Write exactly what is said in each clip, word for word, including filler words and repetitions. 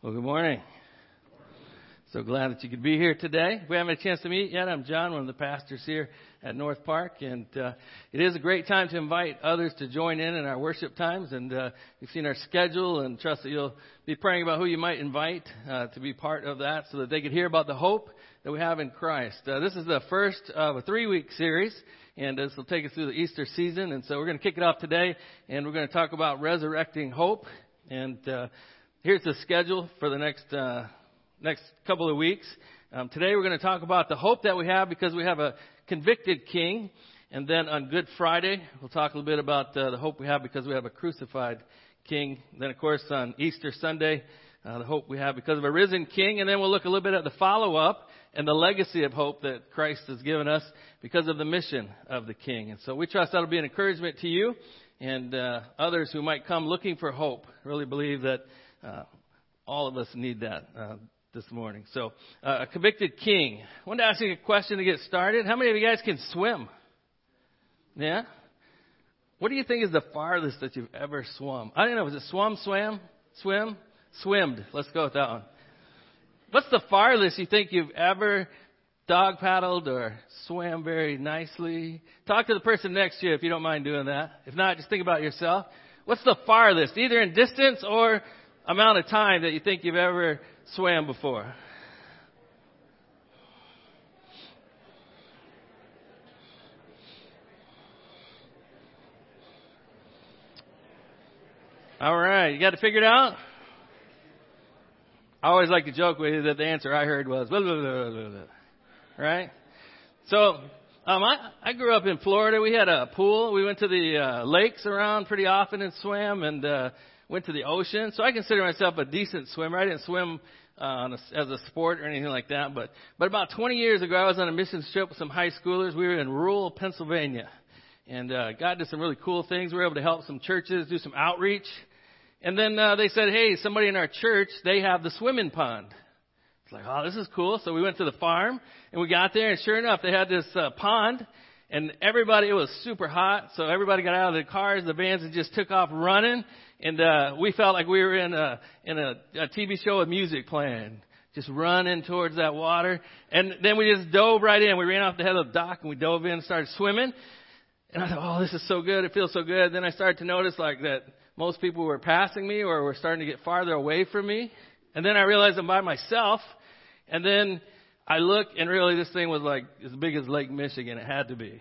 Well, good morning. So glad that you could be here today. We haven't had a chance to meet yet. I'm John, one of the pastors here at North Park, and uh, it is a great time to invite others to join in in our worship times. And uh, you've seen our schedule, and trust that you'll be praying about who you might invite uh, to be part of that, so that they could hear about the hope that we have in Christ. Uh, this is the first of a three-week series, and this will take us through the Easter season. And so we're going to kick it off today, and we're going to talk about resurrecting hope. And uh, here's the schedule for the next uh, next couple of weeks. Um, today we're going to talk about the hope that we have because we have a convicted king. And then on Good Friday, we'll talk a little bit about uh, the hope we have because we have a crucified king. Then, of course, on Easter Sunday, uh, the hope we have because of a risen king. And then we'll look a little bit at the follow-up and the legacy of hope that Christ has given us because of the mission of the king. And so we trust that will be an encouragement to you and uh, others who might come looking for hope. I really believe that Uh, all of us need that uh, this morning. So, uh, a convicted king. I wanted to ask you a question to get started. How many of you guys can swim? Yeah? What do you think is the farthest that you've ever swum? I don't know. Was it swum, swam, swim? Swimmed. Let's go with that one. What's the farthest you think you've ever dog paddled or swam very nicely? Talk to the person next to you if you don't mind doing that. If not, just think about yourself. What's the farthest, either in distance or amount of time that you think you've ever swam before? All right, you got it figured out? I always like to joke with you that the answer I heard was blah, blah, blah, blah, blah. Right? So Um, I, I grew up in Florida. We had a pool. We went to the uh, lakes around pretty often and swam, and uh, went to the ocean. So I consider myself a decent swimmer. I didn't swim uh, on a, as a sport or anything like that. But, but about twenty years ago, I was on a missions trip with some high schoolers. We were in rural Pennsylvania, and uh, God did some really cool things. We were able to help some churches, do some outreach. And then uh, they said, hey, somebody in our church, they have the swimming pond. It's like, oh, this is cool. So we went to the farm, and we got there, and sure enough, they had this uh, pond, and everybody, it was super hot, so everybody got out of the cars, the vans, and just took off running, and uh, we felt like we were in a in a, a T V show with music playing, just running towards that water, and then we just dove right in. We ran off the head of the dock, and we dove in and started swimming, and I thought, oh, this is so good. It feels so good. Then I started to notice, like, that most people were passing me or were starting to get farther away from me, and then I realized I'm by myself. And then I look, and really this thing was like as big as Lake Michigan. It had to be.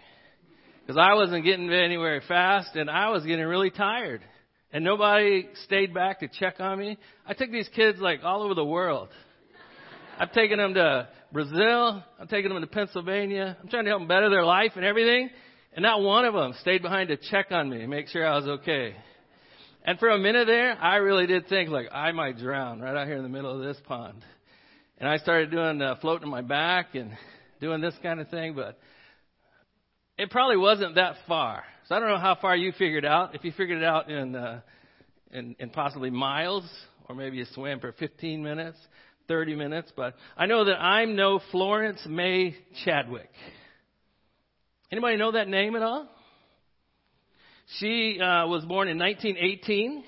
Because I wasn't getting anywhere fast, and I was getting really tired. And nobody stayed back to check on me. I took these kids, like, all over the world. I've taken them to Brazil. I'm taking them to Pennsylvania. I'm trying to help them better their life and everything. And not one of them stayed behind to check on me and make sure I was okay. And for a minute there, I really did think, like, I might drown right out here in the middle of this pond. And I started doing uh, floating on my back and doing this kind of thing, but it probably wasn't that far. So I don't know how far you figured out. If you figured it out in, uh, in, in possibly miles, or maybe you swam for fifteen minutes, thirty minutes. But I know that I'm no Florence May Chadwick. Anybody know that name at all? She uh, was born in nineteen eighteen,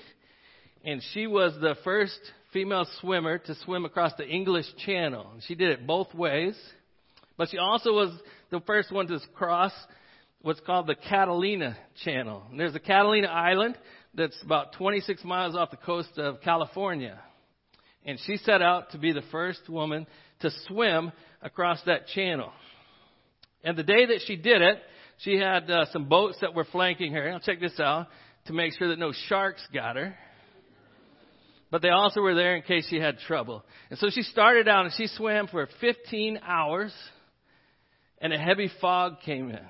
and she was the first female swimmer to swim across the English Channel. She did it both ways. But she also was the first one to cross what's called the Catalina Channel. And there's the Catalina Island that's about twenty-six miles off the coast of California. And she set out to be the first woman to swim across that channel. And the day that she did it, she had uh, some boats that were flanking her. Now check this out, to make sure that no sharks got her. But they also were there in case she had trouble. And so she started out, and she swam for fifteen hours, and a heavy fog came in.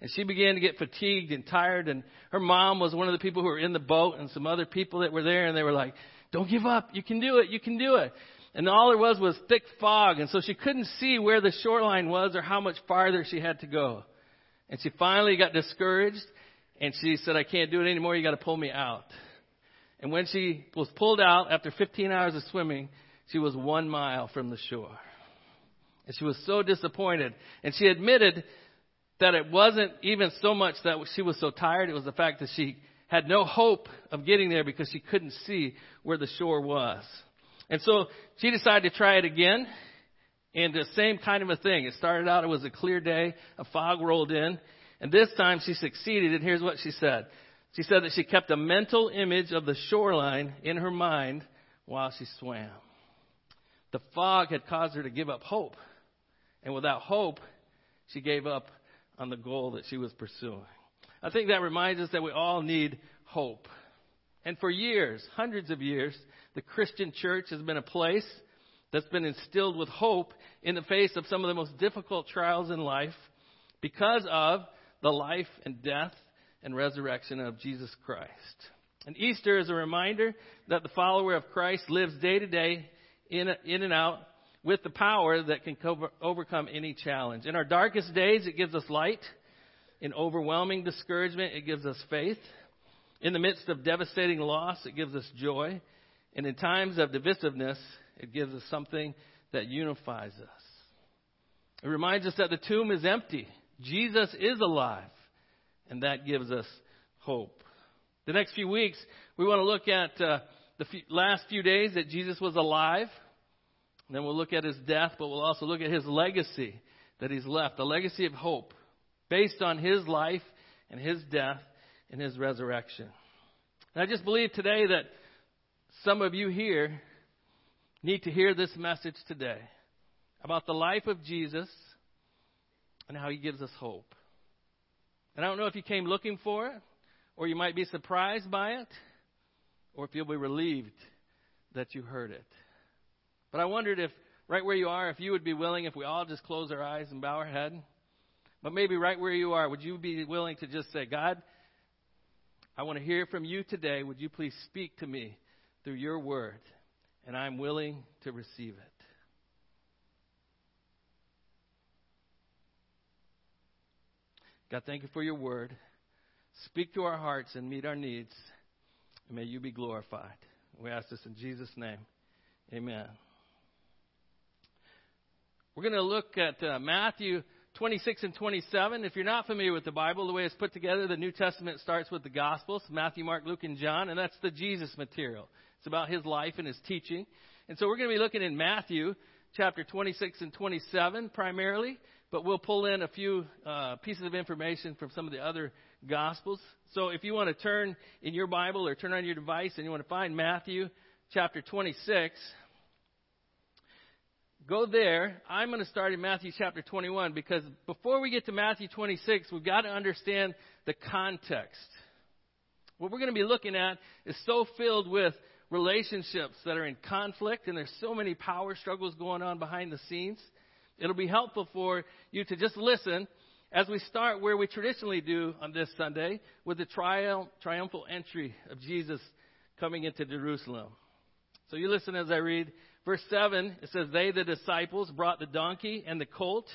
And she began to get fatigued and tired, and her mom was one of the people who were in the boat and some other people that were there, and they were like, don't give up, you can do it, you can do it. And all there was was thick fog, and so she couldn't see where the shoreline was or how much farther she had to go. And she finally got discouraged, and she said, I can't do it anymore, you got to pull me out. And when she was pulled out, after fifteen hours of swimming, she was one mile from the shore. And she was so disappointed. And she admitted that it wasn't even so much that she was so tired. It was the fact that she had no hope of getting there because she couldn't see where the shore was. And so she decided to try it again, and the same kind of a thing. It started out, it was a clear day, a fog rolled in, and this time she succeeded, and here's what she said. She said that she kept a mental image of the shoreline in her mind while she swam. The fog had caused her to give up hope, and without hope, she gave up on the goal that she was pursuing. I think that reminds us that we all need hope. And for years, hundreds of years, the Christian church has been a place that's been instilled with hope in the face of some of the most difficult trials in life because of the life and death and resurrection of Jesus Christ. And Easter is a reminder that the follower of Christ lives day to day, in in and out, with the power that can cover, overcome any challenge. In our darkest days, it gives us light. In overwhelming discouragement, it gives us faith. In the midst of devastating loss, it gives us joy. And in times of divisiveness, it gives us something that unifies us. It reminds us that the tomb is empty. Jesus is alive. And that gives us hope. The next few weeks, we want to look at uh, the few, last few days that Jesus was alive. And then we'll look at his death, but we'll also look at his legacy that he's left. A legacy of hope based on his life and his death and his resurrection. And I just believe today that some of you here need to hear this message today about the life of Jesus and how he gives us hope. And I don't know if you came looking for it, or you might be surprised by it, or if you'll be relieved that you heard it. But I wondered if, right where you are, if you would be willing, if we all just close our eyes and bow our head, but maybe right where you are, would you be willing to just say, God, I want to hear from you today. Would you please speak to me through your word? And I'm willing to receive it. God, thank you for your word. Speak to our hearts and meet our needs. And may you be glorified. We ask this in Jesus' name. Amen. We're going to look at uh, Matthew twenty-six and twenty-seven. If you're not familiar with the Bible, the way it's put together, the New Testament starts with the Gospels, Matthew, Mark, Luke, and John, and that's the Jesus material. It's about his life and his teaching. And so we're going to be looking in Matthew chapter twenty-six and twenty-seven primarily, but we'll pull in a few uh, pieces of information from some of the other Gospels. So if you want to turn in your Bible or turn on your device and you want to find Matthew chapter twenty-six, go there. I'm going to start in Matthew chapter twenty-one, because before we get to Matthew twenty-six, we've got to understand the context. What we're going to be looking at is so filled with relationships that are in conflict, and there's so many power struggles going on behind the scenes. It'll be helpful for you to just listen as we start where we traditionally do on this Sunday, with the trial, triumphal entry of Jesus coming into Jerusalem. So you listen as I read. Verse seven, it says, they, the disciples, brought the donkey and the colt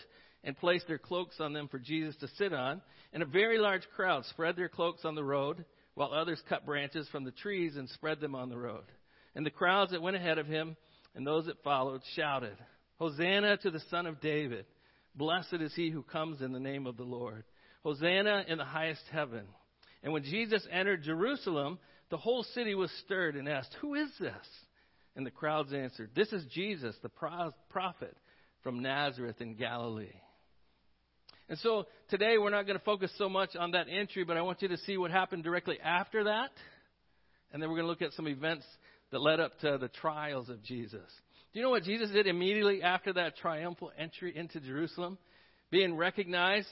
and placed their cloaks on them for Jesus to sit on. And a very large crowd spread their cloaks on the road, while others cut branches from the trees and spread them on the road. And the crowds that went ahead of him and those that followed shouted, Hosanna to the Son of David. Blessed is he who comes in the name of the Lord. Hosanna in the highest heaven. And when Jesus entered Jerusalem, the whole city was stirred and asked, who is this? And the crowds answered, this is Jesus, the prophet from Nazareth in Galilee. And so today we're not going to focus so much on that entry, but I want you to see what happened directly after that. And then we're going to look at some events that led up to the trials of Jesus. Do you know what Jesus did immediately after that triumphal entry into Jerusalem? Being recognized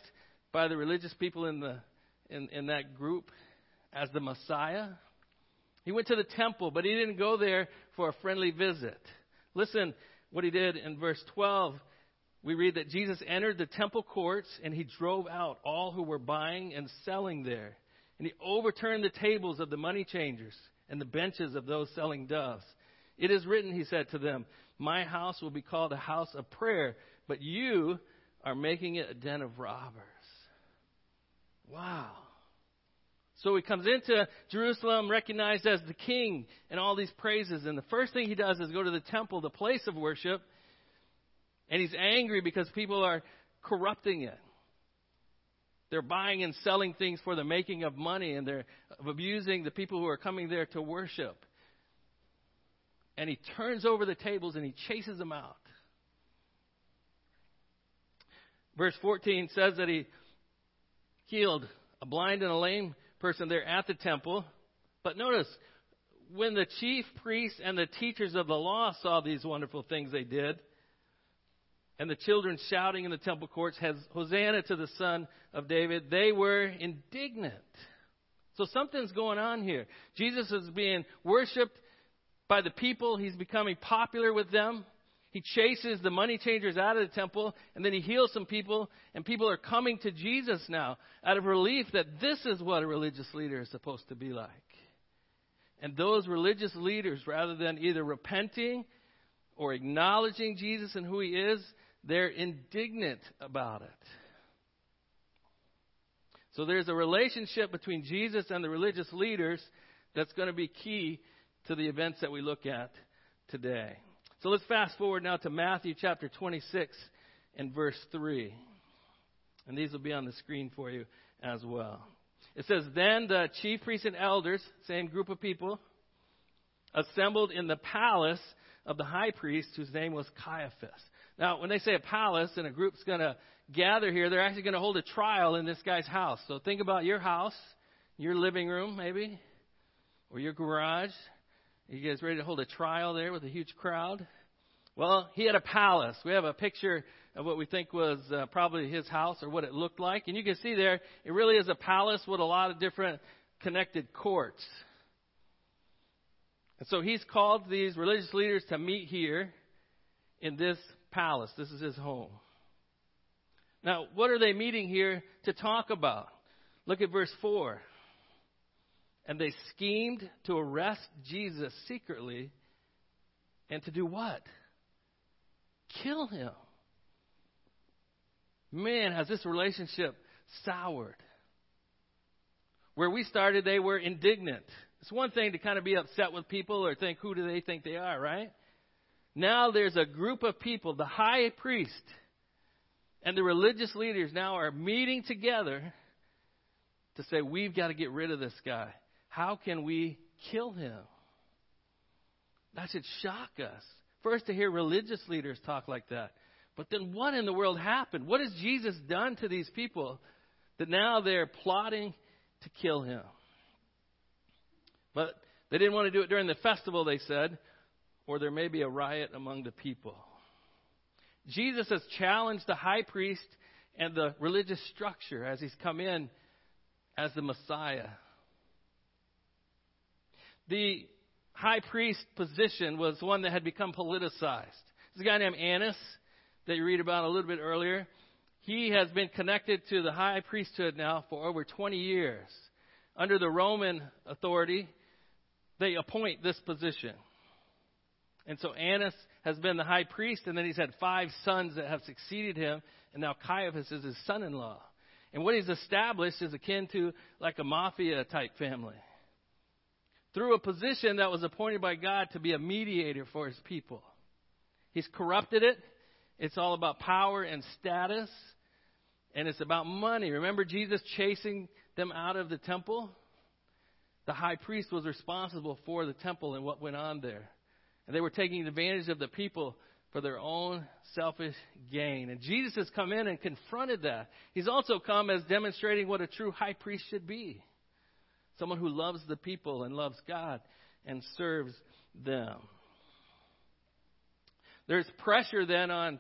by the religious people in the in, in that group as the Messiah. He went to the temple, but he didn't go there for a friendly visit. Listen what he did in verse twelve. We read that Jesus entered the temple courts and he drove out all who were buying and selling there. And he overturned the tables of the money changers and the benches of those selling doves. It is written, he said to them, my house will be called a house of prayer, but you are making it a den of robbers. Wow. So he comes into Jerusalem recognized as the king and all these praises. And the first thing he does is go to the temple, the place of worship. And he's angry because people are corrupting it. They're buying and selling things for the making of money, and they're abusing the people who are coming there to worship. and he turns over the tables and he chases them out. Verse fourteen says that he healed a blind and a lame person there at the temple. But notice, when the chief priests and the teachers of the law saw these wonderful things they did, and the children shouting in the temple courts, "Hosanna to the Son of David," they were indignant. So something's going on here. Jesus is being worshipped by the people. He's becoming popular with them. He chases the money changers out of the temple, and then he heals some people, and people are coming to Jesus now out of relief that this is what a religious leader is supposed to be like. And those religious leaders, rather than either repenting or acknowledging Jesus and who he is, they're indignant about it. So there's a relationship between Jesus and the religious leaders that's going to be key to the events that we look at today. So let's fast forward now to Matthew chapter twenty-six and verse three. And these will be on the screen for you as well. It says, "Then the chief priests and elders," same group of people, "assembled in the palace of the high priest, whose name was Caiaphas." Now, when they say a palace and a group's going to gather here, they're actually going to hold a trial in this guy's house. So think about your house, your living room maybe, or your garage. You guys ready to hold a trial there with a huge crowd? Well, he had a palace. We have a picture of what we think was uh, probably his house or what it looked like. And you can see there, it really is a palace with a lot of different connected courts. And so he's called these religious leaders to meet here in this palace. This is his home. Now, what are they meeting here to talk about? Look at verse four. "And they schemed to arrest Jesus secretly and to do what? Kill him." Man, has this relationship soured. Where we started, they were indignant. It's one thing to kind of be upset with people or think, who do they think they are, right? Now there's a group of people, the high priest and the religious leaders now are meeting together to say, we've got to get rid of this guy. How can we kill him? That should shock us. First to hear religious leaders talk like that. But then what in the world happened? What has Jesus done to these people that now they're plotting to kill him? But they didn't want to do it during the festival, they said, or there may be a riot among the people. Jesus has challenged the high priest and the religious structure as he's come in as the Messiah. The high priest position was one that had become politicized. There's a guy named Annas that you read about a little bit earlier. He has been connected to the high priesthood now for over twenty years. Under the Roman authority, they appoint this position. And so Annas has been the high priest, and then he's had five sons that have succeeded him, and now Caiaphas is his son-in-law. And what he's established is akin to like a mafia-type family. Through a position that was appointed by God to be a mediator for his people. He's corrupted it. It's all about power and status. And it's about money. Remember Jesus chasing them out of the temple? The high priest was responsible for the temple and what went on there. And they were taking advantage of the people for their own selfish gain. And Jesus has come in and confronted that. He's also come as demonstrating what a true high priest should be. Someone who loves the people and loves God and serves them. There's pressure then on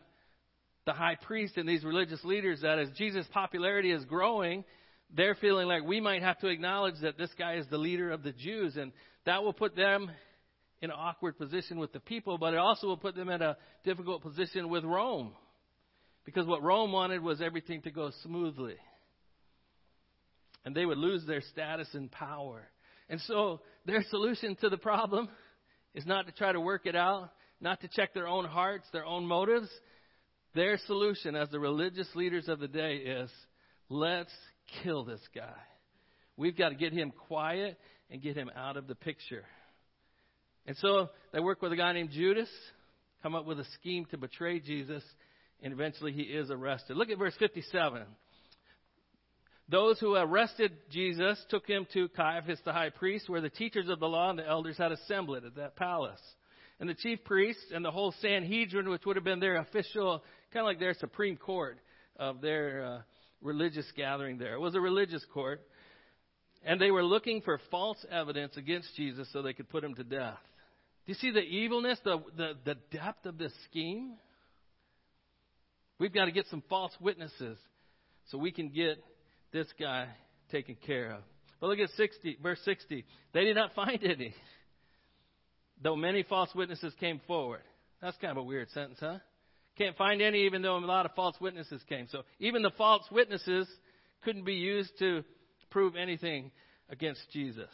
the high priest and these religious leaders that as Jesus' popularity is growing, they're feeling like we might have to acknowledge that this guy is the leader of the Jews. And that will put them in an awkward position with the people, but it also will put them in a difficult position with Rome, because what Rome wanted was everything to go smoothly, and they would lose their status and power. And so their solution to the problem is not to try to work it out, not to check their own hearts, their own motives. Their solution as the religious leaders of the day is, let's kill this guy. We've got to get him quiet and get him out of the picture. And so they work with a guy named Judas, come up with a scheme to betray Jesus, and eventually he is arrested. Look at verse fifty-seven. "Those who arrested Jesus took him to Caiaphas the high priest, where the teachers of the law and the elders had assembled at that palace. and the chief priests and the whole Sanhedrin, which would have been their official, kind of like their Supreme Court of their uh, religious gathering there. It was a religious court. And they were looking for false evidence against Jesus so they could put him to death. Do you see the evilness, the, the, the depth of this scheme? We've got to get some false witnesses so we can get this guy taken care of. But look at sixty, verse sixty. They did not find any, though many false witnesses came forward. That's kind of a weird sentence, huh? Can't find any, even though a lot of false witnesses came. So even the false witnesses couldn't be used to prove anything against Jesus.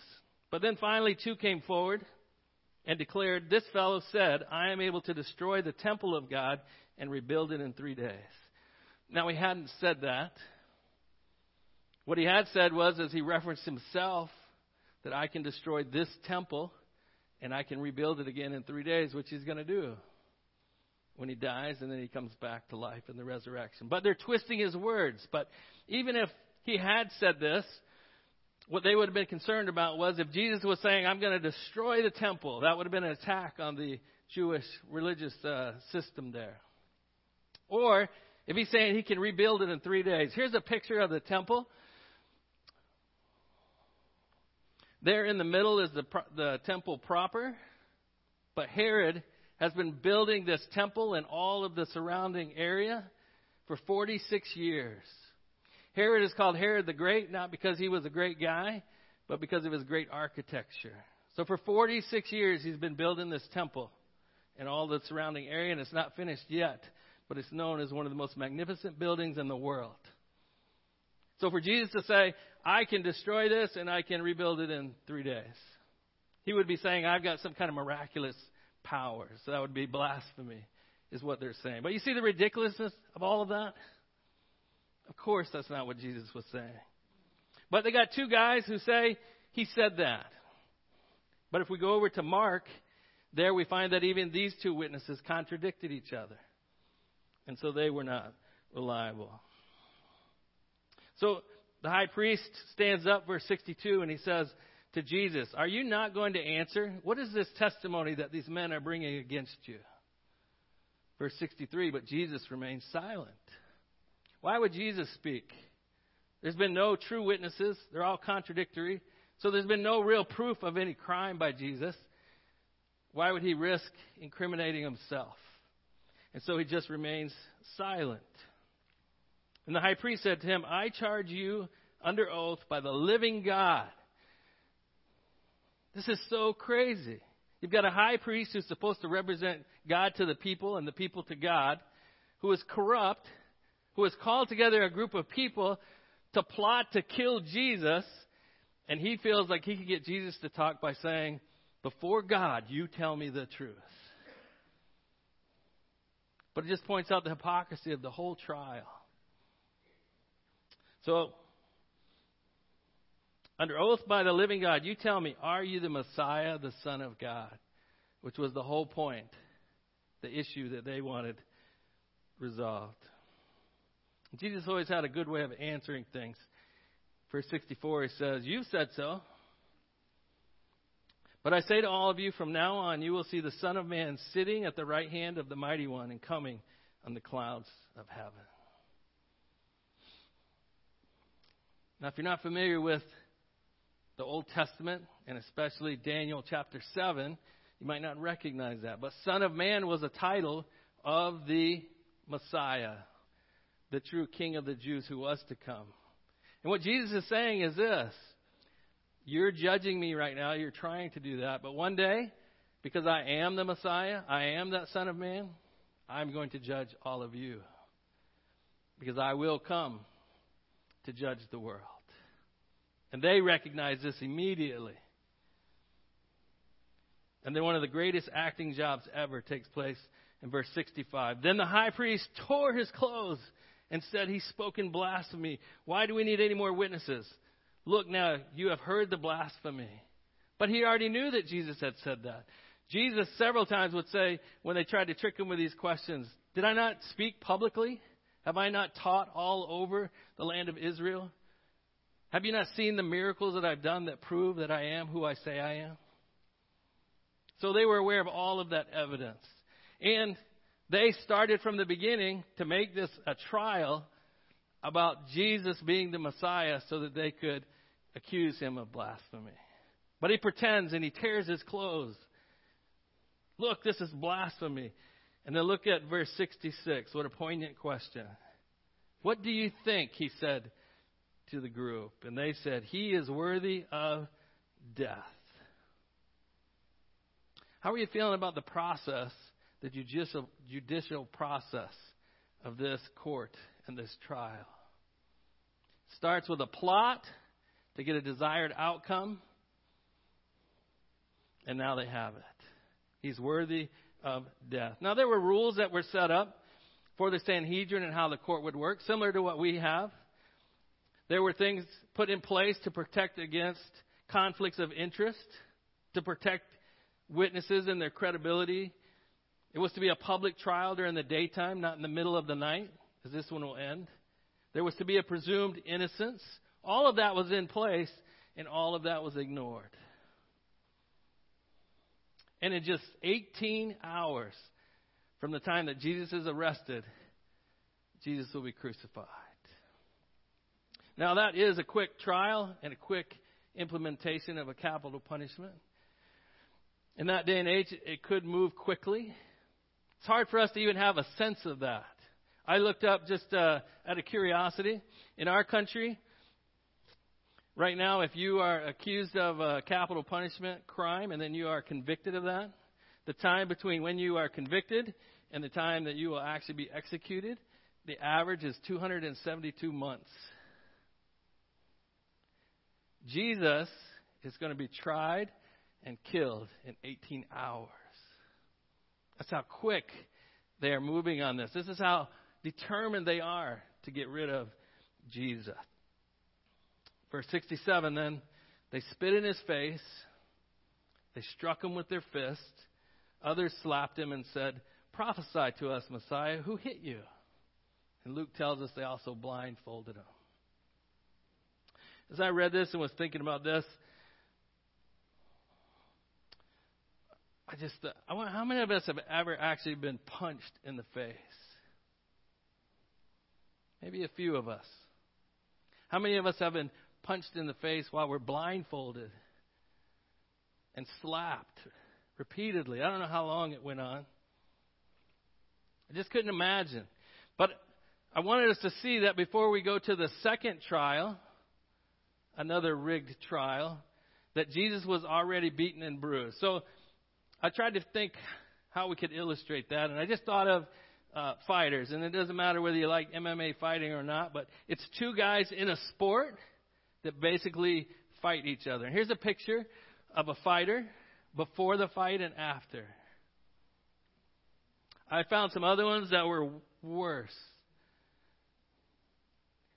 But then finally two came forward and declared, "This fellow said, I am able to destroy the temple of God and rebuild it in three days." Now, he hadn't said that. What he had said was, as he referenced himself, that I can destroy this temple and I can rebuild it again in three days, which he's going to do when he dies and then he comes back to life in the resurrection. But they're twisting his words. But even if he had said this, what they would have been concerned about was if Jesus was saying, I'm going to destroy the temple, that would have been an attack on the Jewish religious uh, system there. Or if he's saying he can rebuild it in three days. Here's a picture of the temple. There in the middle is the, the temple proper. But Herod has been building this temple and all of the surrounding area for forty-six years. Herod is called Herod the Great, not because he was a great guy, but because of his great architecture. So for forty-six years, he's been building this temple and all the surrounding area, and it's not finished yet, but it's known as one of the most magnificent buildings in the world. So for Jesus to say, I can destroy this and I can rebuild it in three days, he would be saying, I've got some kind of miraculous power. So that would be blasphemy, is what they're saying. But you see the ridiculousness of all of that? Of course, that's not what Jesus was saying. But they got two guys who say he said that. But if we go over to Mark, there we find that even these two witnesses contradicted each other. And so they were not reliable. So the high priest stands up, verse sixty-two, and he says to Jesus, are you not going to answer? What is this testimony that these men are bringing against you? Verse sixty-three, but Jesus remained silent. Why would Jesus speak? There's been no true witnesses. They're all contradictory. So there's been no real proof of any crime by Jesus. Why would he risk incriminating himself? And so he just remains silent. And the high priest said to him, I charge you under oath by the living God. This is so crazy. You've got a high priest who's supposed to represent God to the people and the people to God, who is corrupt, who has called together a group of people to plot to kill Jesus, and he feels like he can get Jesus to talk by saying, before God, you tell me the truth. But it just points out the hypocrisy of the whole trial. So, under oath by the living God, you tell me, are you the Messiah, the Son of God? Which was the whole point, the issue that they wanted resolved. Jesus always had a good way of answering things. Verse sixty-four, he says, you've said so. But I say to all of you, from now on you will see the Son of Man sitting at the right hand of the Mighty One and coming on the clouds of heaven. Now, if you're not familiar with the Old Testament, and especially Daniel chapter seven, you might not recognize that. But Son of Man was a title of the Messiah, the true King of the Jews who was to come. And what Jesus is saying is this. You're judging me right now. You're trying to do that. But one day, because I am the Messiah, I am that Son of Man, I'm going to judge all of you. Because I will come to judge the world. And they recognize this immediately. And then one of the greatest acting jobs ever takes place in verse sixty-five. Then the high priest tore his clothes and said, he's spoken blasphemy. Why do we need any more witnesses? Look now, you have heard the blasphemy. But he already knew that Jesus had said that. Jesus several times would say, when they tried to trick him with these questions, did I not speak publicly? Have I not taught all over the land of Israel? Have you not seen the miracles that I've done that prove that I am who I say I am? So they were aware of all of that evidence. And they started from the beginning to make this a trial about Jesus being the Messiah so that they could accuse him of blasphemy. But he pretends and he tears his clothes. Look, this is blasphemy. And then look at verse sixty-six. What a poignant question. What do you think, he said to the group? And they said, he is worthy of death. How are you feeling about the process, the judicial, judicial process of this court and this trial? It starts with a plot to get a desired outcome. And now they have it. He's worthy of death. Now, there were rules that were set up for the Sanhedrin and how the court would work, similar to what we have. There were things put in place to protect against conflicts of interest, to protect witnesses and their credibility. It was to be a public trial during the daytime, not in the middle of the night, because this one will end. There was to be a presumed innocence. All of that was in place, and all of that was ignored. And in just eighteen hours from the time that Jesus is arrested, Jesus will be crucified. Now, that is a quick trial and a quick implementation of a capital punishment. In that day and age, it could move quickly. It's hard for us to even have a sense of that. I looked up just uh, out of curiosity. In our country, right now, if you are accused of a capital punishment crime and then you are convicted of that, the time between when you are convicted and the time that you will actually be executed, the average is two hundred seventy-two months. Jesus is going to be tried and killed in eighteen hours. That's how quick they are moving on this. This is how determined they are to get rid of Jesus. Verse sixty-seven, then, they spit in his face. They struck him with their fists. Others slapped him and said, prophesy to us, Messiah, who hit you? And Luke tells us they also blindfolded him. As I read this and was thinking about this, I just thought, I wonder how many of us have ever actually been punched in the face? Maybe a few of us. How many of us have been punched in the face while we're blindfolded and slapped repeatedly? I don't know how long it went on. I just couldn't imagine. But I wanted us to see that before we go to the second trial, another rigged trial, that Jesus was already beaten and bruised. So I tried to think how we could illustrate that, and I just thought of uh, fighters. And it doesn't matter whether you like M M A fighting or not, but it's two guys in a sport that basically fight each other. And here's a picture of a fighter before the fight and after. I found some other ones that were worse.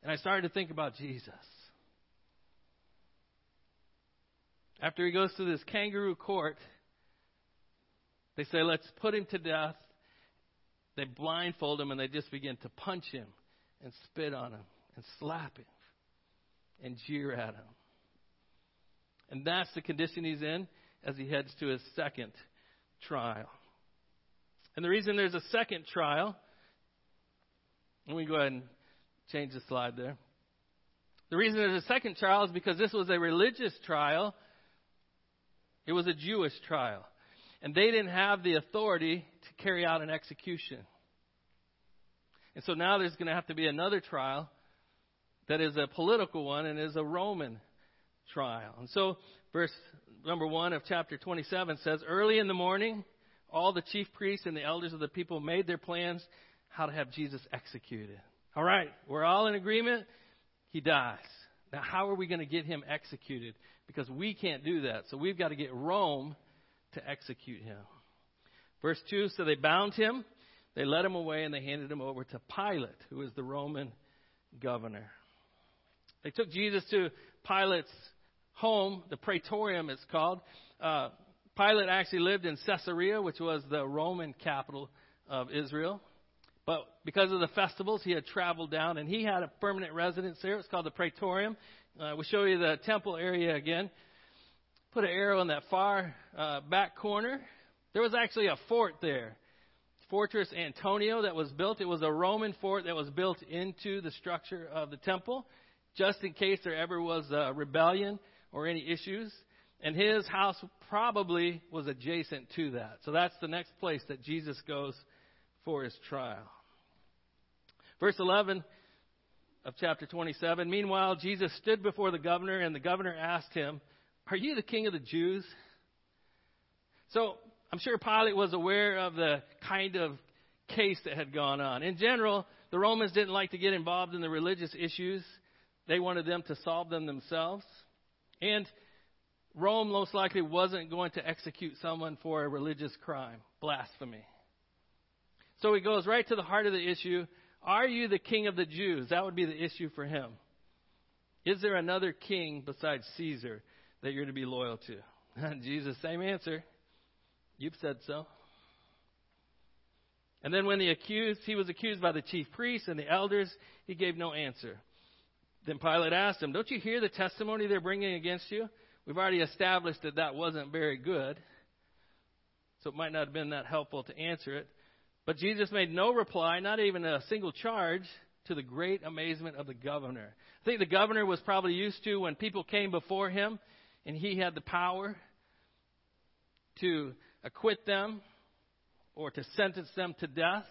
And I started to think about Jesus. After he goes to this kangaroo court, they say, let's put him to death. They blindfold him and they just begin to punch him and spit on him and slap him and jeer at him. And that's the condition he's in as he heads to his second trial. And the reason there's a second trial, let me go ahead and change the slide there. The reason there's a second trial is because this was a religious trial. It was a Jewish trial. And they didn't have the authority to carry out an execution. And so now there's going to have to be another trial that is a political one and is a Roman trial. And so verse number one of chapter twenty-seven says, early in the morning, all the chief priests and the elders of the people made their plans how to have Jesus executed. All right, we're all in agreement. He dies. Now, how are we going to get him executed? Because we can't do that. So we've got to get Rome to execute him. Verse two, so they bound him, they led him away, and they handed him over to Pilate, who is the Roman governor. They took Jesus to Pilate's home, the Praetorium it's called. Uh, Pilate actually lived in Caesarea, which was the Roman capital of Israel. But because of the festivals, he had traveled down, and he had a permanent residence there. It's called the Praetorium. Uh, we'll show you the temple area again. put an arrow in that far uh, back corner. There was actually a fort there, Fortress Antonia, that was built. It was a Roman fort that was built into the structure of the temple, just in case there ever was a rebellion or any issues. And his house probably was adjacent to that. So that's the next place that Jesus goes for his trial. Verse eleven of chapter twenty-seven. Meanwhile, Jesus stood before the governor, and the governor asked him, "Are you the king of the Jews?" So I'm sure Pilate was aware of the kind of case that had gone on. In general, the Romans didn't like to get involved in the religious issues. They wanted them to solve them themselves. And Rome most likely wasn't going to execute someone for a religious crime, blasphemy. So he goes right to the heart of the issue. Are you the king of the Jews? That would be the issue for him. Is there another king besides Caesar that you're to be loyal to? And Jesus, same answer. You've said so. And then when the accused, he was accused by the chief priests and the elders, he gave no answer. Then Pilate asked him, "Don't you hear the testimony they're bringing against you?" We've already established that that wasn't very good, so it might not have been that helpful to answer it. But Jesus made no reply, not even a single charge, to the great amazement of the governor. I think the governor was probably used to when people came before him and he had the power to acquit them or to sentence them to death,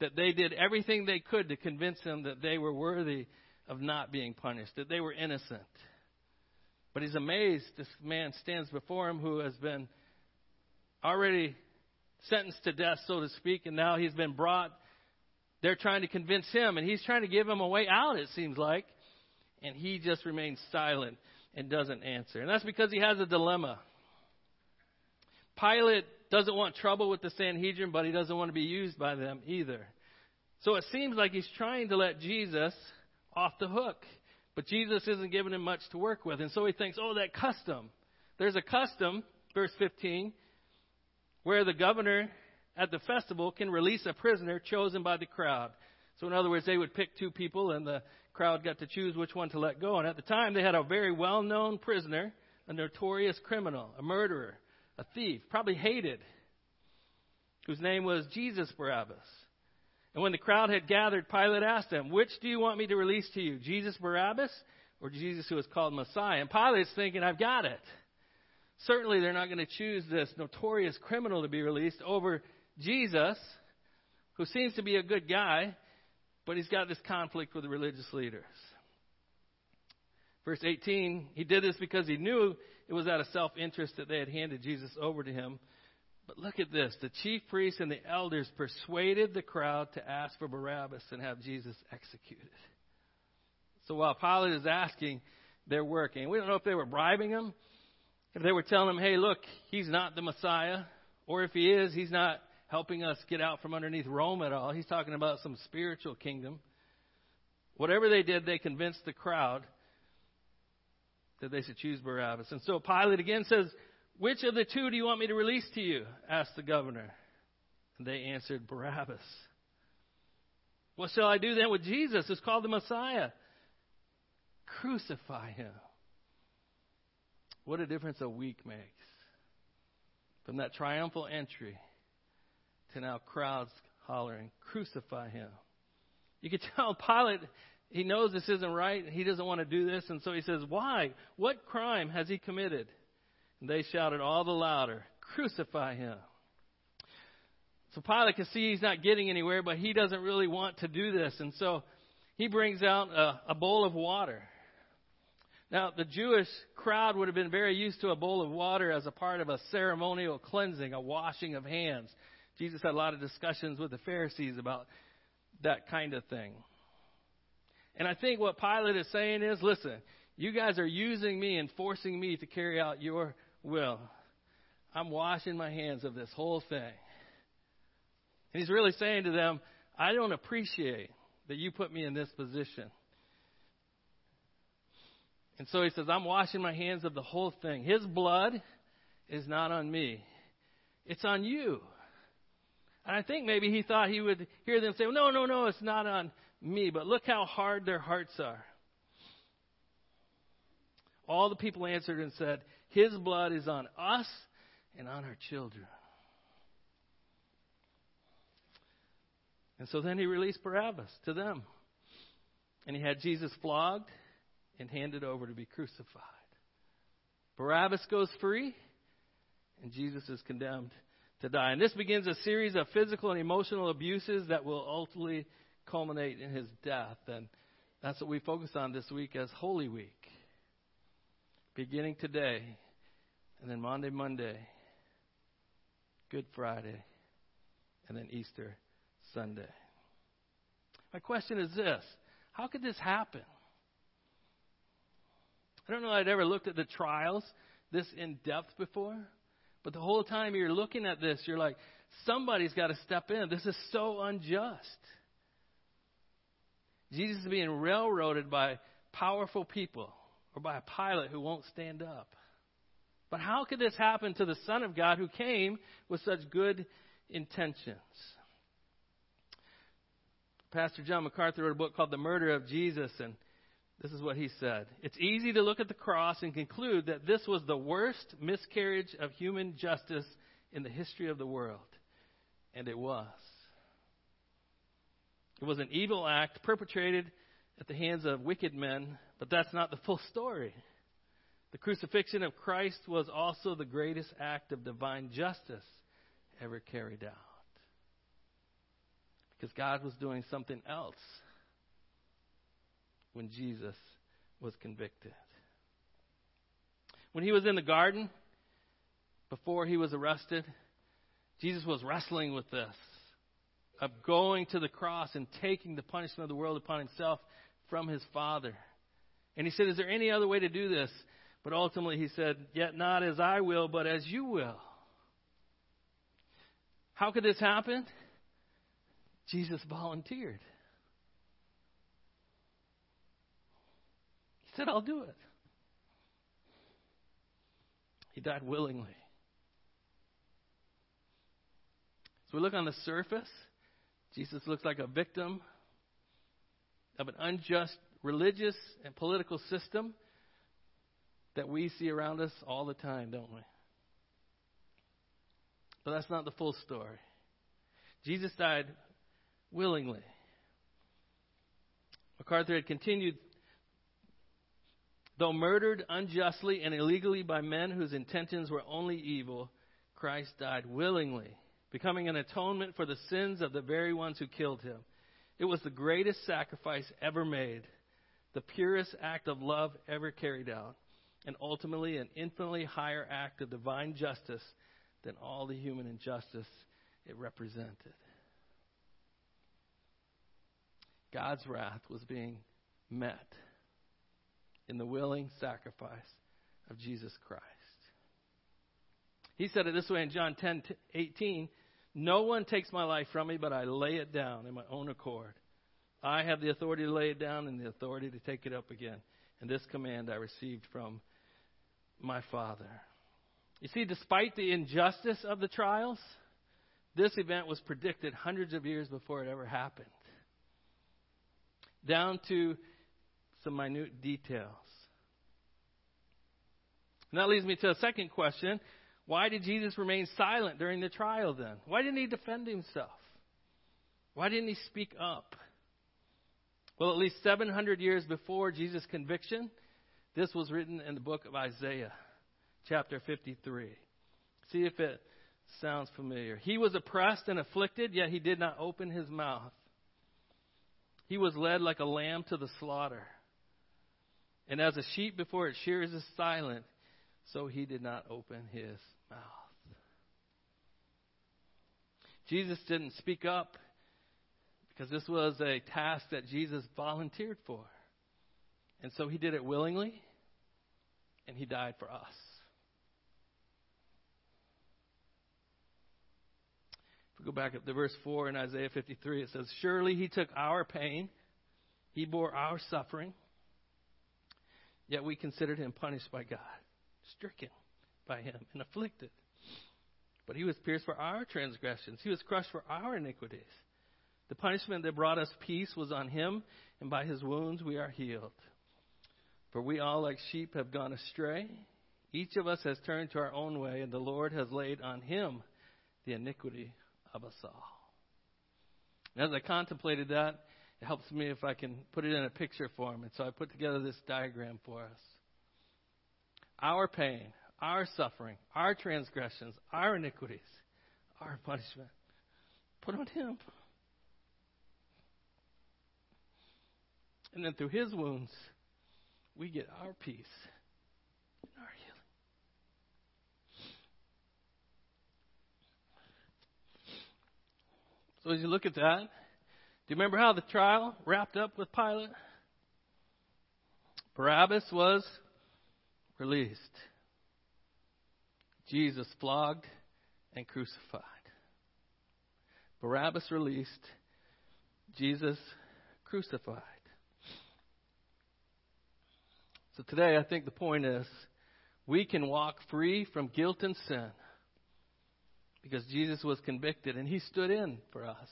that they did everything they could to convince him that they were worthy of not being punished, that they were innocent. But he's amazed this man stands before him who has been already sentenced to death, so to speak, and now he's been brought. They're trying to convince him, and he's trying to give him a way out, it seems like, and he just remains silent and doesn't answer. And that's because he has a dilemma. Pilate doesn't want trouble with the Sanhedrin, but he doesn't want to be used by them either. So it seems like he's trying to let Jesus off the hook, but Jesus isn't giving him much to work with. And so he thinks, oh, that custom. There's a custom, verse fifteen, where the governor at the festival can release a prisoner chosen by the crowd. So in other words, they would pick two people, and the crowd got to choose which one to let go. And at the time, they had a very well-known prisoner, a notorious criminal, a murderer, a thief, probably hated, whose name was Jesus Barabbas. And when the crowd had gathered, Pilate asked them, "Which do you want me to release to you, Jesus Barabbas or Jesus who is called Messiah?" And Pilate's thinking, I've got it. Certainly they're not going to choose this notorious criminal to be released over Jesus, who seems to be a good guy, but he's got this conflict with the religious leaders. Verse eighteen, he did this because he knew it was out of self-interest that they had handed Jesus over to him. But look at this. The chief priests and the elders persuaded the crowd to ask for Barabbas and have Jesus executed. So while Pilate is asking, they're working. We don't know if they were bribing him, if they were telling him, hey, look, he's not the Messiah, or if he is, he's not helping us get out from underneath Rome at all. He's talking about some spiritual kingdom. Whatever they did, they convinced the crowd that they should choose Barabbas. And so Pilate again says, "Which of the two do you want me to release to you?" asked the governor. And they answered, "Barabbas." "What shall I do then with Jesus, who's called the Messiah?" "Crucify him." What a difference a week makes. From that triumphal entry to now crowds hollering, "Crucify him." You could tell Pilate, he knows this isn't right. He doesn't want to do this. And so he says, "Why? What crime has he committed?" And they shouted all the louder, "Crucify him." So Pilate can see he's not getting anywhere, but he doesn't really want to do this. And so he brings out a, a bowl of water. Now, the Jewish crowd would have been very used to a bowl of water as a part of a ceremonial cleansing, a washing of hands. Jesus had a lot of discussions with the Pharisees about that kind of thing. And I think what Pilate is saying is, listen, you guys are using me and forcing me to carry out your will. I'm washing my hands of this whole thing. And he's really saying to them, I don't appreciate that you put me in this position. And so he says, I'm washing my hands of the whole thing. His blood is not on me. It's on you. And I think maybe he thought he would hear them say, well, no, no, no, it's not on me. But look how hard their hearts are. All the people answered and said, His blood is on us and on our children. And so then he released Barabbas to them. And he had Jesus flogged and handed over to be crucified. Barabbas goes free, and Jesus is condemned to die. And this begins a series of physical and emotional abuses that will ultimately culminate in his death. And that's what we focus on this week as Holy Week, beginning today, and then Maundy Monday, Good Friday, and then Easter Sunday. My question is this: how could this happen? I don't know I'd ever looked at the trials this in depth before, but the whole time you're looking at this, you're like, somebody's got to step in. This is so unjust. Jesus is being railroaded by powerful people or by a Pilate who won't stand up. But how could this happen to the Son of God who came with such good intentions? Pastor John MacArthur wrote a book called The Murder of Jesus, and this is what he said. It's easy to look at the cross and conclude that this was the worst miscarriage of human justice in the history of the world. And it was. It was an evil act perpetrated at the hands of wicked men, but that's not the full story. The crucifixion of Christ was also the greatest act of divine justice ever carried out. Because God was doing something else when Jesus was convicted. When he was in the garden, before he was arrested, Jesus was wrestling with this, of going to the cross and taking the punishment of the world upon himself from his Father. And he said, is there any other way to do this? But ultimately he said, yet not as I will, but as you will. How could this happen? Jesus volunteered. He said, I'll do it. He died willingly. So we look on the surface. Jesus looks like a victim of an unjust religious and political system that we see around us all the time, don't we? But that's not the full story. Jesus died willingly. MacArthur had continued, though murdered unjustly and illegally by men whose intentions were only evil, Christ died willingly, becoming an atonement for the sins of the very ones who killed him. It was the greatest sacrifice ever made, the purest act of love ever carried out, and ultimately an infinitely higher act of divine justice than all the human injustice it represented. God's wrath was being met in the willing sacrifice of Jesus Christ. He said it this way in John ten eighteen, no one takes my life from me, but I lay it down in my own accord. I have the authority to lay it down and the authority to take it up again. And this command I received from my Father. You see, despite the injustice of the trials, this event was predicted hundreds of years before it ever happened, down to some minute details. And that leads me to a second question. Why did Jesus remain silent during the trial then? Why didn't he defend himself? Why didn't he speak up? Well, at least seven hundred years before Jesus' conviction, this was written in the book of Isaiah, chapter fifty-three. See if it sounds familiar. He was oppressed and afflicted, yet he did not open his mouth. He was led like a lamb to the slaughter. And as a sheep before its shears is silent, so he did not open his mouth. Jesus didn't speak up because this was a task that Jesus volunteered for. And so he did it willingly, and he died for us. If we go back up to verse four in Isaiah fifty-three, it says, surely he took our pain, he bore our suffering, yet we considered him punished by God, stricken by him and afflicted. But he was pierced for our transgressions. He was crushed for our iniquities. The punishment that brought us peace was on him, and by his wounds we are healed. For we all like sheep have gone astray. Each of us has turned to our own way, and the Lord has laid on him the iniquity of us all. And as I contemplated that, it helps me if I can put it in a picture form. And so I put together this diagram for us. Our pain, our suffering, our transgressions, our iniquities, our punishment, put on him. And then through his wounds, we get our peace and our healing. So as you look at that, do you remember how the trial wrapped up with Pilate? Barabbas was released. Jesus flogged and crucified. Barabbas released. Jesus crucified. So today, I think the point is, we can walk free from guilt and sin because Jesus was convicted and he stood in for us.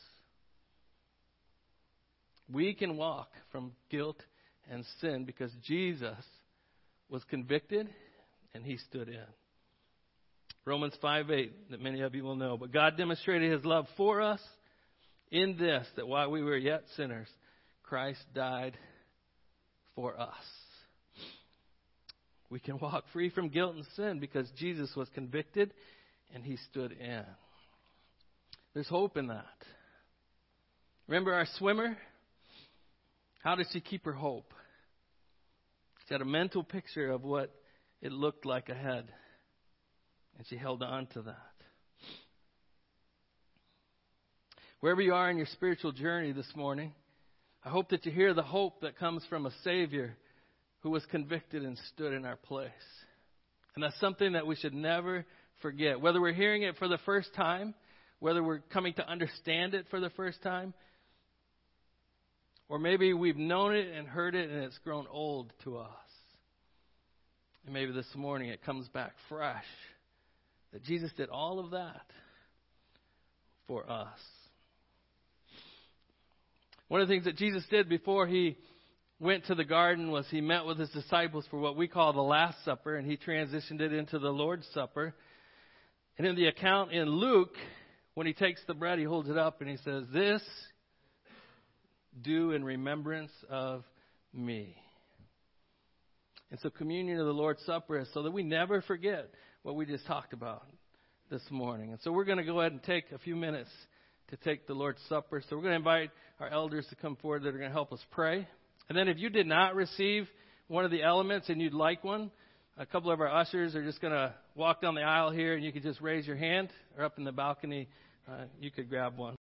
We can walk from guilt and sin because Jesus was convicted and he stood in. Romans five eight, that many of you will know. But God demonstrated his love for us in this, that while we were yet sinners, Christ died for us. We can walk free from guilt and sin because Jesus was convicted and he stood in. There's hope in that. Remember our swimmer? How did she keep her hope? She had a mental picture of what it looked like ahead, and she held on to that. Wherever you are in your spiritual journey this morning, I hope that you hear the hope that comes from a Savior who was convicted and stood in our place. And that's something that we should never forget. Whether we're hearing it for the first time, whether we're coming to understand it for the first time, or maybe we've known it and heard it and it's grown old to us. And maybe this morning it comes back fresh that Jesus did all of that for us. One of the things that Jesus did before he went to the garden was he met with his disciples for what we call the Last Supper, and he transitioned it into the Lord's Supper. And in the account in Luke, when he takes the bread, he holds it up and he says, "This do in remembrance of me." And so communion of the Lord's Supper is so that we never forget what we just talked about this morning. And so we're going to go ahead and take a few minutes to take the Lord's Supper. So we're going to invite our elders to come forward that are going to help us pray. And then if you did not receive one of the elements and you'd like one, a couple of our ushers are just going to walk down the aisle here, and you could just raise your hand, or up in the balcony, uh, you could grab one.